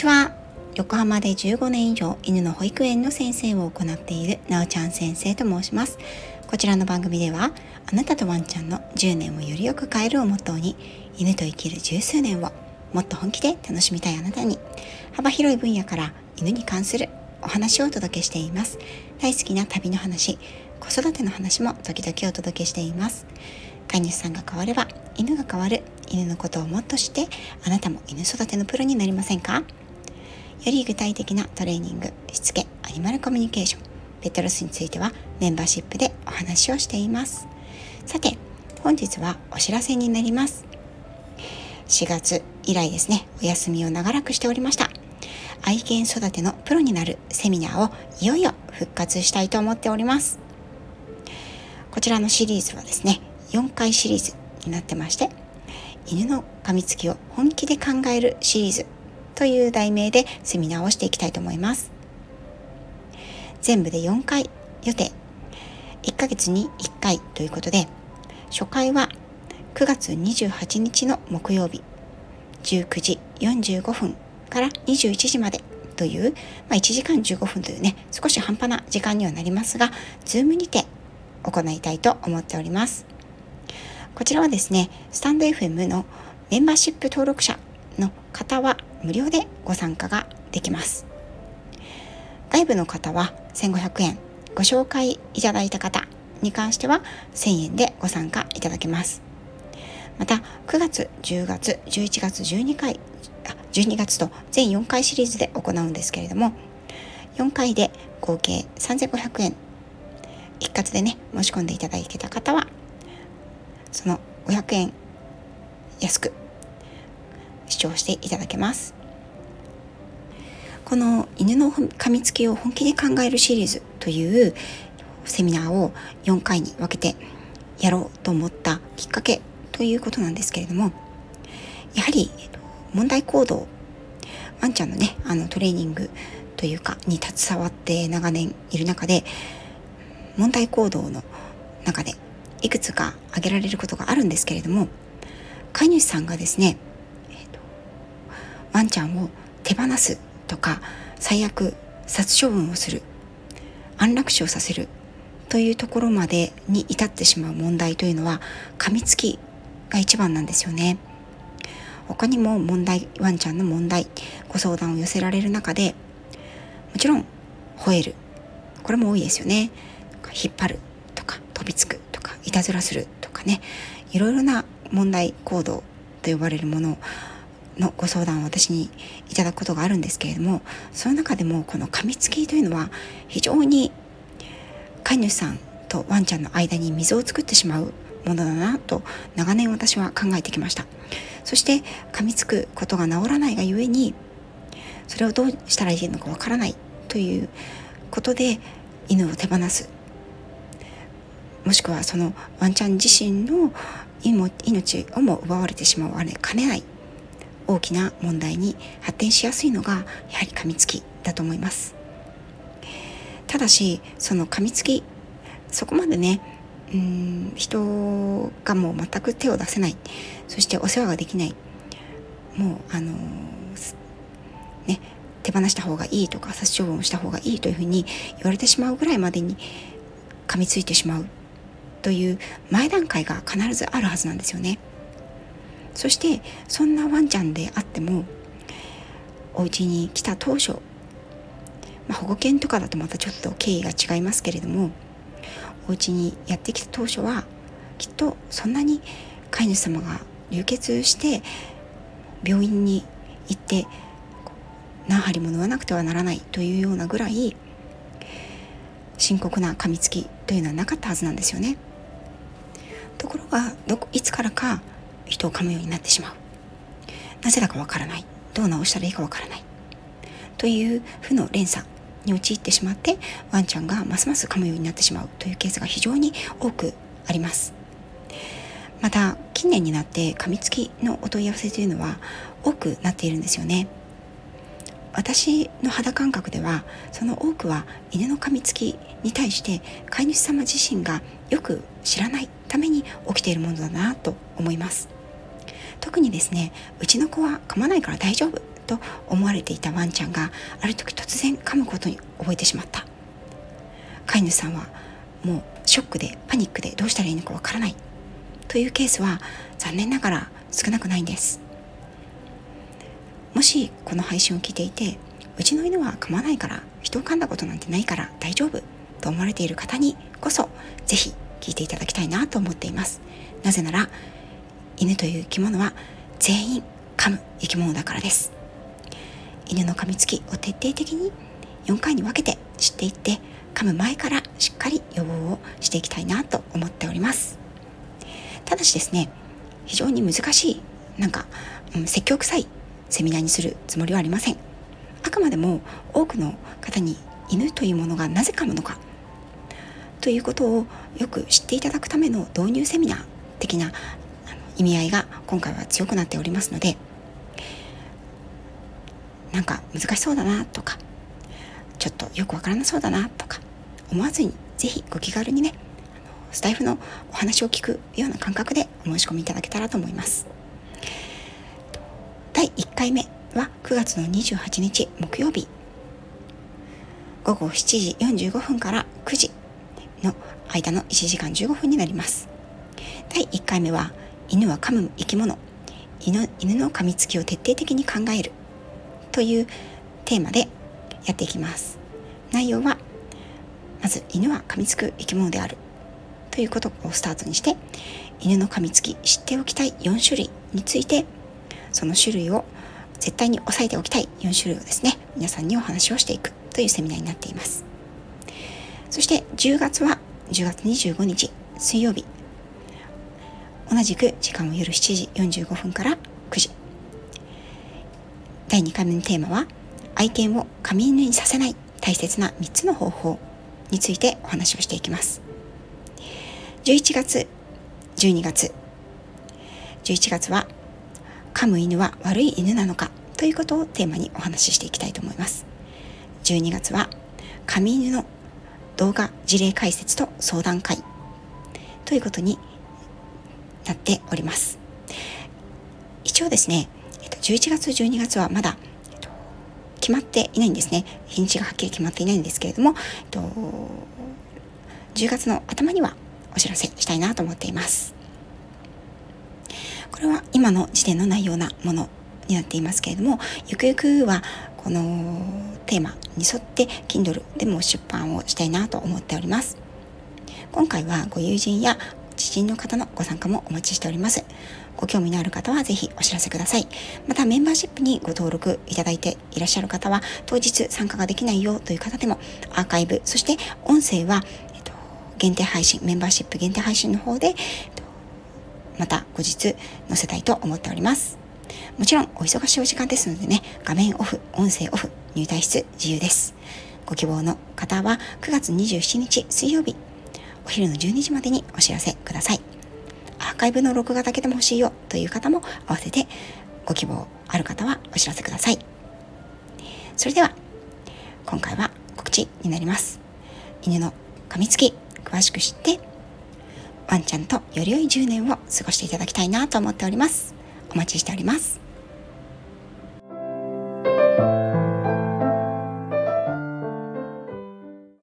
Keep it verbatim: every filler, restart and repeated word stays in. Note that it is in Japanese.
ちは。横浜でじゅうごねん以上犬の保育園の先生を行っているなおちゃん先生と申します。こちらの番組ではあなたとワンちゃんのじゅうねんをよりよく変えるをモットーに、犬と生きる十数年をもっと本気で楽しみたいあなたに、幅広い分野から犬に関するお話をお届けしています。大好きな旅の話、子育ての話も時々お届けしています。飼い主さんが変われば犬が変わる。犬のことをもっと知って、あなたも犬育てのプロになりませんか？より具体的なトレーニング、しつけ、アニマルコミュニケーション、ペットロスについてはメンバーシップでお話をしています。さて、本日はお知らせになります。しがつ以来ですね、お休みを長らくしておりました。愛犬育てのプロになるセミナーをいよいよ復活したいと思っております。こちらのシリーズはですね、よんかいシリーズになってまして、犬の噛みつきを本気で考えるシリーズという題名でセミナーをしていきたいと思います。全部でよんかい予定、いっかげつにいっかいということで、初回はくがつにじゅうはちにちの木曜日じゅうくじよんじゅうごふんからにじゅういちじまでという、まあ、いちじかんじゅうごふんというね、少し半端な時間にはなりますが、Zoomにて行いたいと思っております。こちらはですね、スタンド エフエム のメンバーシップ登録者の方は無料でご参加ができます。外部の方はせんごひゃくえん、ご紹介いただいた方に関してはせんえんでご参加いただけます。またくがつ、じゅうがつ、じゅういちがつじゅうにかい、あ、じゅうにがつと全よんかいシリーズで行うんですけれども、よんかいで合計さんぜんごひゃくえん、一括でね、申し込んでいただけた方はそのごひゃくえん安く視聴していただけます。この犬の噛みつきを本気で考えるシリーズというセミナーをよんかいに分けてやろうと思ったきっかけということなんですけれども、やはり問題行動、ワンちゃんのね、あのトレーニングというかに携わって長年いる中で、問題行動の中でいくつか挙げられることがあるんですけれども、飼い主さんがですね、えーと、ワンちゃんを手放すとか、最悪殺処分をする、安楽死をさせるというところまでに至ってしまう問題というのは、噛みつきが一番なんですよね。他にも問題、ワンちゃんの問題、ご相談を寄せられる中で、もちろん吠える、これも多いですよね。引っ張るとか、飛びつくとか、いたずらするとかね、いろいろな問題行動と呼ばれるもののご相談を私にいただくことがあるんですけれども、その中でもこの噛みつきというのは非常に飼い主さんとワンちゃんの間に溝を作ってしまうものだなと長年私は考えてきました。そして噛みつくことが治らないがゆえに、それをどうしたらいいのかわからないということで、犬を手放す、もしくはそのワンちゃん自身の命をも奪われてしまうあれかねない大きな問題に発展しやすいのが、やはり噛みつきだと思います。ただし、その噛みつき、そこまでね、うーん人がもう全く手を出せない、そしてお世話ができない、もうあのね手放した方がいいとか、殺処分をした方がいいというふうに言われてしまうぐらいまでに噛みついてしまうという前段階が必ずあるはずなんですよね。そしてそんなワンちゃんであっても、お家に来た当初、まあ、保護犬とかだとまたちょっと経緯が違いますけれども、お家にやってきた当初はきっとそんなに飼い主様が流血して病院に行って何針も縫わなくてはならないというようなぐらい深刻な噛みつきというのはなかったはずなんですよね。ところがどこいつからか人を噛むようになってしまう。なぜだかわからない。どう直したらいいかわからない。という負の連鎖に陥ってしまって、ワンちゃんがますます噛むようになってしまうというケースが非常に多くあります。また近年になって噛みつきのお問い合わせというのは多くなっているんですよね。私の肌感覚では、その多くは犬の噛みつきに対して飼い主様自身がよく知らないために起きているものだなと思います。特にですね、うちの子は噛まないから大丈夫と思われていたワンちゃんがある時突然噛むことに覚えてしまった。飼い主さんはもうショックでパニックでどうしたらいいのかわからないというケースは残念ながら少なくないんです。もしこの配信を聞いていて、うちの犬は噛まないから、人を噛んだことなんてないから大丈夫と思われている方にこそ、ぜひ聞いていただきたいなと思っています。なぜなら犬という生き物は全員噛む生き物だからです。犬の噛みつきを徹底的によんかいに分けて知っていって、噛む前からしっかり予防をしていきたいなと思っております。ただしですね、非常に難しい、なんか、うん、説教臭いセミナーにするつもりはありません。あくまでも多くの方に犬というものがなぜ噛むのかということをよく知っていただくための導入セミナー的な意味合いが今回は強くなっておりますので、なんか難しそうだなとか、ちょっとよくわからなそうだなとか思わずに、ぜひご気軽にね、スタイフのお話を聞くような感覚でお申し込みいただけたらと思います。だいいっかいめはくがつのにじゅうはちにち木曜日、午後しちじよんじゅうごふんからくじの間のいちじかんじゅうごふんになります。だいいっかいめは、犬は噛む生き物、 犬, 犬の噛みつきを徹底的に考えるというテーマでやっていきます。内容は、まず犬は噛みつく生き物であるということをスタートにして、犬の噛みつき知っておきたいよん種類について、その種類を絶対に押さえておきたいよん種類をですね、皆さんにお話をしていくというセミナーになっています。そしてじゅうがつはじゅうがつにじゅうごにち水曜日、同じく時間を夜しちじよんじゅうごふんからくじ、だいにかいめのテーマは、愛犬を噛み犬にさせない大切なみっつの方法についてお話をしていきます。じゅういちがつ、じゅうにがつ、じゅういちがつは、噛む犬は悪い犬なのかということをテーマにお話ししていきたいと思います。じゅうにがつは、噛み犬の動画事例解説と相談会ということになっております。一応ですね、じゅういちがつじゅうにがつはまだ決まっていないんですね。日にちがはっきり決まっていないんですけれども、じゅうがつの頭にはお知らせしたいなと思っています。これは今の時点の内容なものになっていますけれども、ゆくゆくはこのテーマに沿って Kindle でも出版をしたいなと思っております。今回はご友人や知人の方のご参加もお待ちしております。ご興味のある方はぜひお知らせください。またメンバーシップにご登録いただいていらっしゃる方は、当日参加ができないよという方でも、アーカイブ、そして音声は限定配信、メンバーシップ限定配信の方でまた後日載せたいと思っております。もちろんお忙しいお時間ですのでね、画面オフ、音声オフ、入退室自由です。ご希望の方はくがつにじゅうしちにち水曜日、お昼のじゅうにじまでにお知らせください。アーカイブの録画だけでも欲しいよという方も合わせて、ご希望ある方はお知らせください。それでは今回は告知になります。犬の噛みつき詳しく知って、ワンちゃんとより良いじゅうねんを過ごしていただきたいなと思っております。お待ちしております。